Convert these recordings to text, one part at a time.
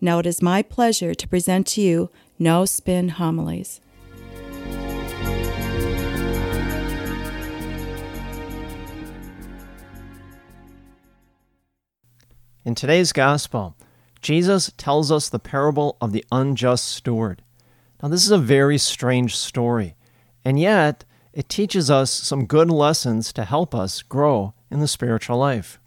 Now it is my pleasure to present to you No Spin Homilies. In today's Gospel, Jesus tells us the parable of the unjust steward. Now this is a very strange story, and yet it teaches us some good lessons to help us grow in the spiritual life.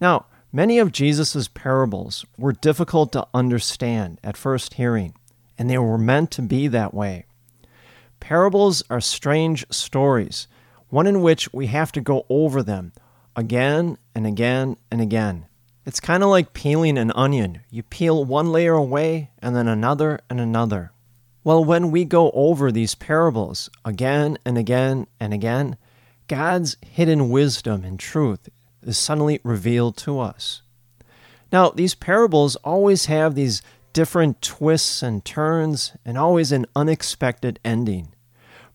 Now, many of Jesus' parables were difficult to understand at first hearing, and they were meant to be that way. Parables are strange stories, one in which we have to go over them again and again and again. It's kind of like peeling an onion. You peel one layer away and then another and another. Well, when we go over these parables again and again and again, God's hidden wisdom and truth is suddenly revealed to us. Now, these parables always have these different twists and turns and always an unexpected ending.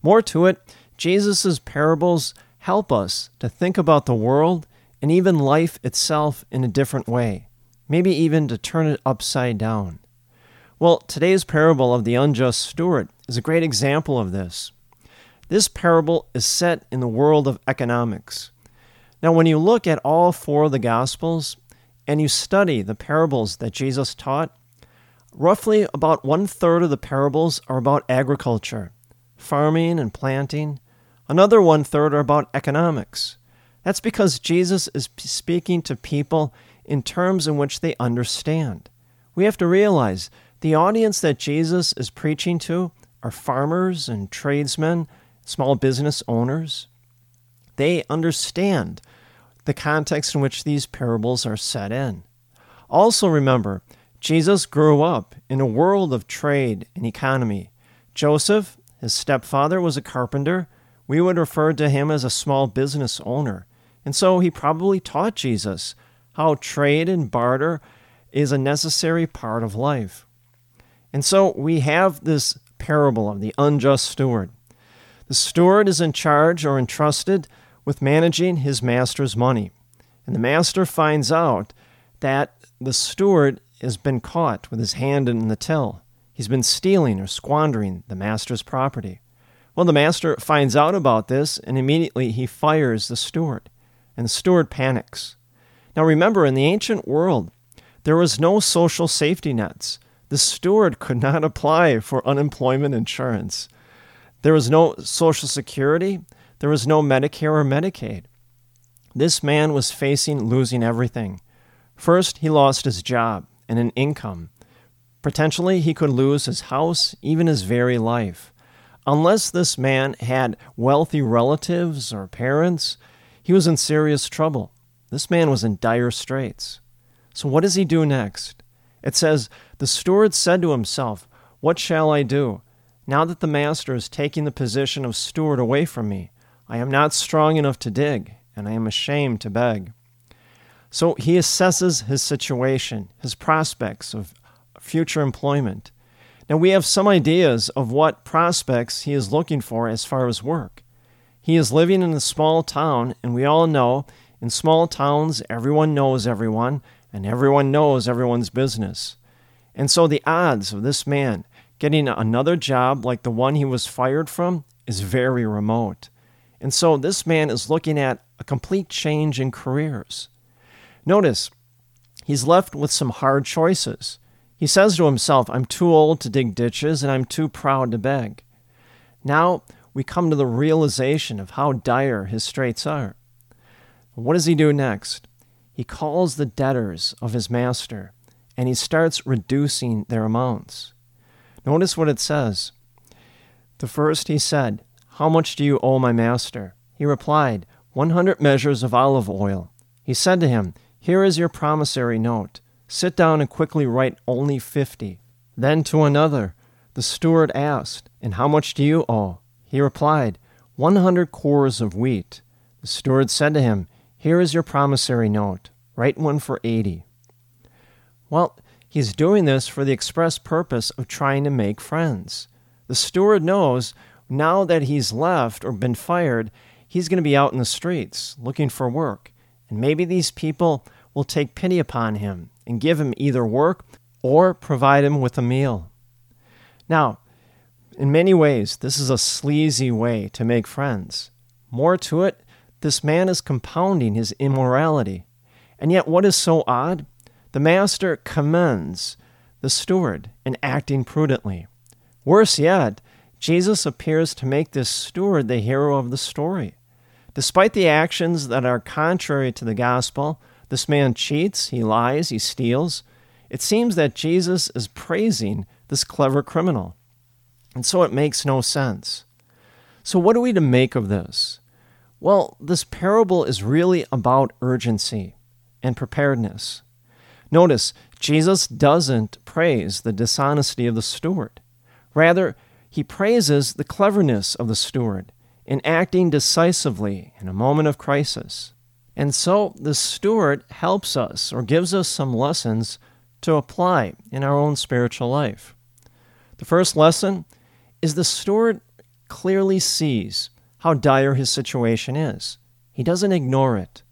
More to it, Jesus' parables help us to think about the world and even life itself in a different way, maybe even to turn it upside down. Well, today's parable of the unjust steward is a great example of this. This parable is set in the world of economics. Now, when you look at all four of the Gospels and you study the parables that Jesus taught, roughly about 1/3 of the parables are about agriculture, farming and planting. Another 1/3 are about economics. That's because Jesus is speaking to people in terms in which they understand. We have to realize the audience that Jesus is preaching to are farmers and tradesmen, small business owners. They understand the context in which these parables are set in. Also remember, Jesus grew up in a world of trade and economy. Joseph, his stepfather, was a carpenter. We would refer to him as a small business owner. And so he probably taught Jesus how trade and barter is a necessary part of life. And so we have this parable of the unjust steward. The steward is in charge or entrusted with managing his master's money. And the master finds out that the steward has been caught with his hand in the till. He's been stealing or squandering the master's property. Well, the master finds out about this, and immediately he fires the steward, and the steward panics. Now remember, in the ancient world, there was no social safety nets. The steward could not apply for unemployment insurance. There was no Social Security. There was no Medicare or Medicaid. This man was facing losing everything. First, he lost his job and an income. Potentially, he could lose his house, even his very life. Unless this man had wealthy relatives or parents, he was in serious trouble. This man was in dire straits. So what does he do next? It says, the steward said to himself, "What shall I do? Now that the master is taking the position of steward away from me, I am not strong enough to dig, and I am ashamed to beg." So he assesses his situation, his prospects of future employment. Now we have some ideas of what prospects he is looking for as far as work. He is living in a small town, and we all know in small towns everyone knows everyone, and everyone knows everyone's business. And so the odds of this man getting another job like the one he was fired from is very remote. And so this man is looking at a complete change in careers. Notice, he's left with some hard choices. He says to himself, "I'm too old to dig ditches and I'm too proud to beg." Now we come to the realization of how dire his straits are. What does he do next? He calls the debtors of his master and he starts reducing their amounts. Notice what it says. The first he said, "How much do you owe my master?" He replied, 100 measures of olive oil. He said to him, "Here is your promissory note. Sit down and quickly write only 50. Then to another, the steward asked, "And how much do you owe?" He replied, 100 cores of wheat. The steward said to him, "Here is your promissory note. Write one for 80. Well, he's doing this for the express purpose of trying to make friends. The steward knows now that he's left or been fired, he's going to be out in the streets looking for work. And maybe these people will take pity upon him and give him either work or provide him with a meal. Now, in many ways, this is a sleazy way to make friends. More to it, this man is compounding his immorality. And yet what is so odd? The master commends the steward in acting prudently. Worse yet, Jesus appears to make this steward the hero of the story. Despite the actions that are contrary to the gospel, this man cheats, he lies, he steals. It seems that Jesus is praising this clever criminal. And so it makes no sense. So what are we to make of this? Well, this parable is really about urgency and preparedness. Notice, Jesus doesn't praise the dishonesty of the steward. Rather, he praises the cleverness of the steward in acting decisively in a moment of crisis. And so the steward helps us or gives us some lessons to apply in our own spiritual life. The first lesson is the steward clearly sees how dire his situation is. He doesn't ignore it.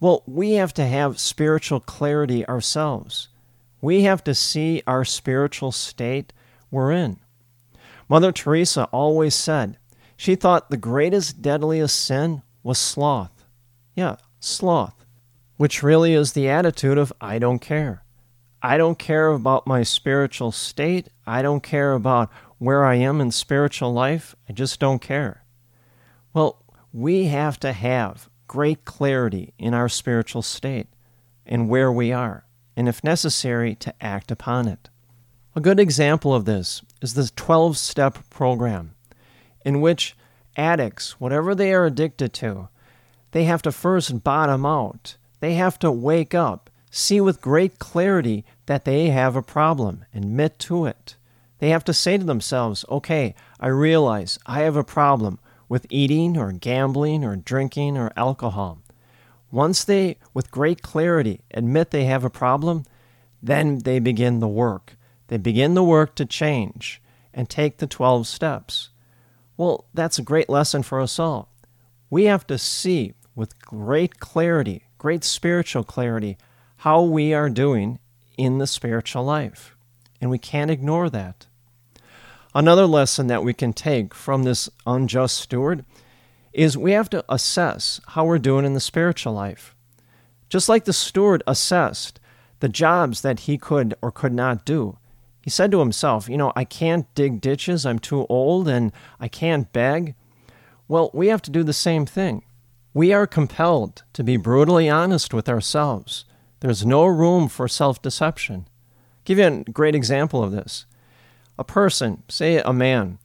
Well, we have to have spiritual clarity ourselves. We have to see our spiritual state we're in. Mother Teresa always said she thought the greatest, deadliest sin was sloth. Yeah, sloth, which really is the attitude of I don't care. I don't care about my spiritual state. I don't care about where I am in spiritual life. I just don't care. Well, we have to have great clarity in our spiritual state and where we are, and if necessary, to act upon it. A good example of this is the 12-step program, in which addicts, whatever they are addicted to, they have to first bottom out. They have to wake up, see with great clarity that they have a problem, admit to it. They have to say to themselves, okay, I realize I have a problem with eating or gambling or drinking or alcohol. Once they, with great clarity, admit they have a problem, then they begin the work. They begin the work to change and take the 12 steps. Well, that's a great lesson for us all. We have to see with great clarity, great spiritual clarity, how we are doing in the spiritual life. And we can't ignore that. Another lesson that we can take from this unjust steward is we have to assess how we're doing in the spiritual life. Just like the steward assessed the jobs that he could or could not do, he said to himself, I can't dig ditches, I'm too old, and I can't beg. Well, we have to do the same thing. We are compelled to be brutally honest with ourselves. There's no room for self-deception. I'll give you a great example of this. A person, say a man,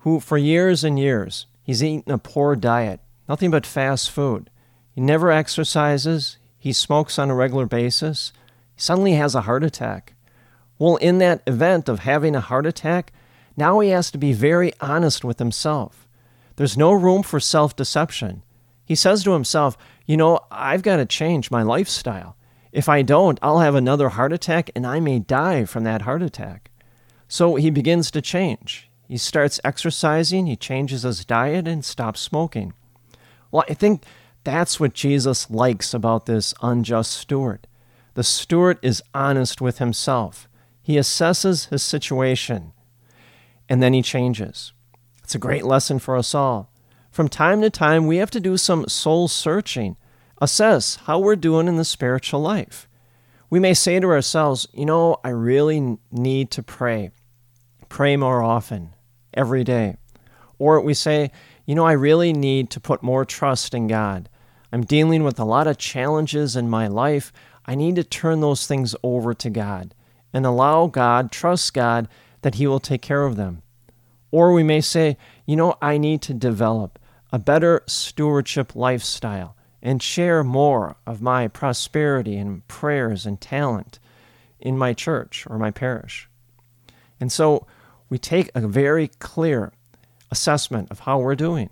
who for years and years, he's eaten a poor diet, nothing but fast food. He never exercises. He smokes on a regular basis. He suddenly has a heart attack. Well, in that event of having a heart attack, now he has to be very honest with himself. There's no room for self-deception. He says to himself, I've got to change my lifestyle. If I don't, I'll have another heart attack and I may die from that heart attack. So he begins to change. He starts exercising, he changes his diet and stops smoking. Well, I think that's what Jesus likes about this unjust steward. The steward is honest with himself. He assesses his situation and then he changes. It's a great lesson for us all. From time to time, we have to do some soul searching. Assess how we're doing in the spiritual life. We may say to ourselves, I really need to pray. Pray more often, every day. Or we say, I really need to put more trust in God. I'm dealing with a lot of challenges in my life. I need to turn those things over to God and allow God, trust God, that He will take care of them. Or we may say, I need to develop a better stewardship lifestyle and share more of my prosperity and prayers and talent in my church or my parish. And so we take a very clear assessment of how we're doing.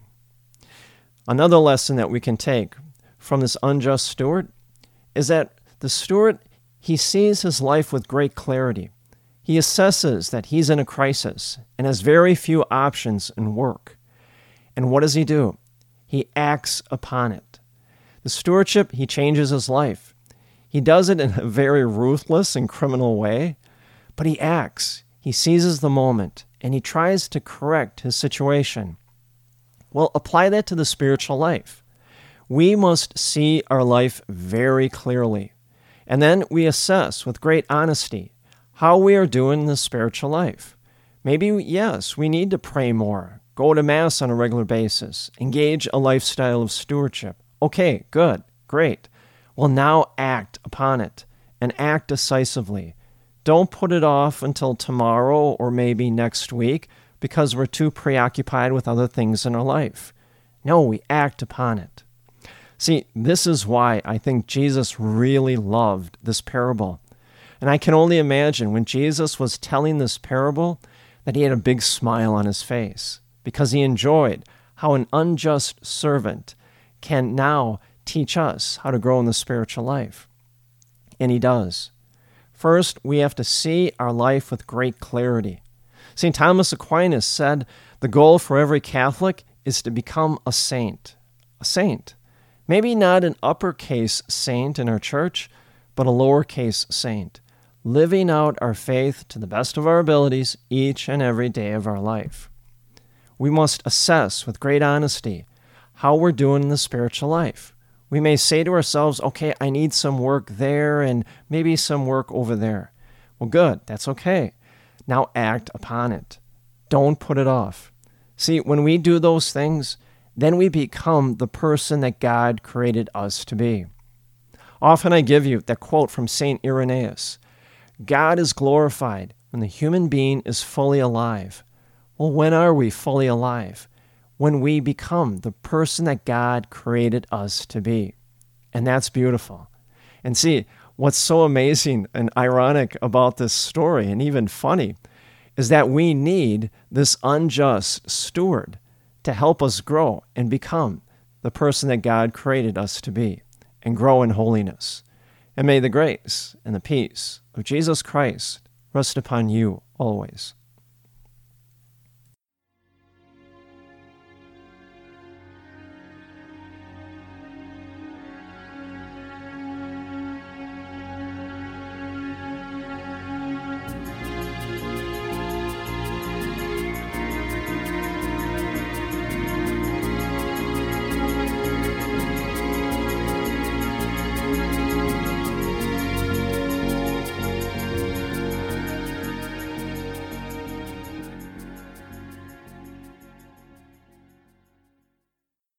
Another lesson that we can take from this unjust steward is that the steward, he sees his life with great clarity. He assesses that he's in a crisis and has very few options in work. And what does he do? He acts upon it. The stewardship, he changes his life. He does it in a very ruthless and criminal way, but he acts. He seizes the moment, and he tries to correct his situation. Well, apply that to the spiritual life. We must see our life very clearly, and then we assess with great honesty how we are doing in the spiritual life. Maybe, yes, we need to pray more, go to Mass on a regular basis, engage a lifestyle of stewardship. Okay, good, great. Well, now act upon it, and act decisively. Don't put it off until tomorrow or maybe next week because we're too preoccupied with other things in our life. No, we act upon it. See, this is why I think Jesus really loved this parable. And I can only imagine when Jesus was telling this parable that he had a big smile on his face because he enjoyed how an unjust servant can now teach us how to grow in the spiritual life. And he does. First, we have to see our life with great clarity. St. Thomas Aquinas said the goal for every Catholic is to become a saint. A saint. Maybe not an uppercase saint in our church, but a lowercase saint, living out our faith to the best of our abilities each and every day of our life. We must assess with great honesty how we're doing in the spiritual life. We may say to ourselves, okay, I need some work there and maybe some work over there. Well, good, that's okay. Now act upon it. Don't put it off. See, when we do those things, then we become the person that God created us to be. Often I give you that quote from St. Irenaeus, God is glorified when the human being is fully alive. Well, when are we fully alive? When we become the person that God created us to be. And that's beautiful. And see, what's so amazing and ironic about this story, and even funny, is that we need this unjust steward to help us grow and become the person that God created us to be, and grow in holiness. And may the grace and the peace of Jesus Christ rest upon you always.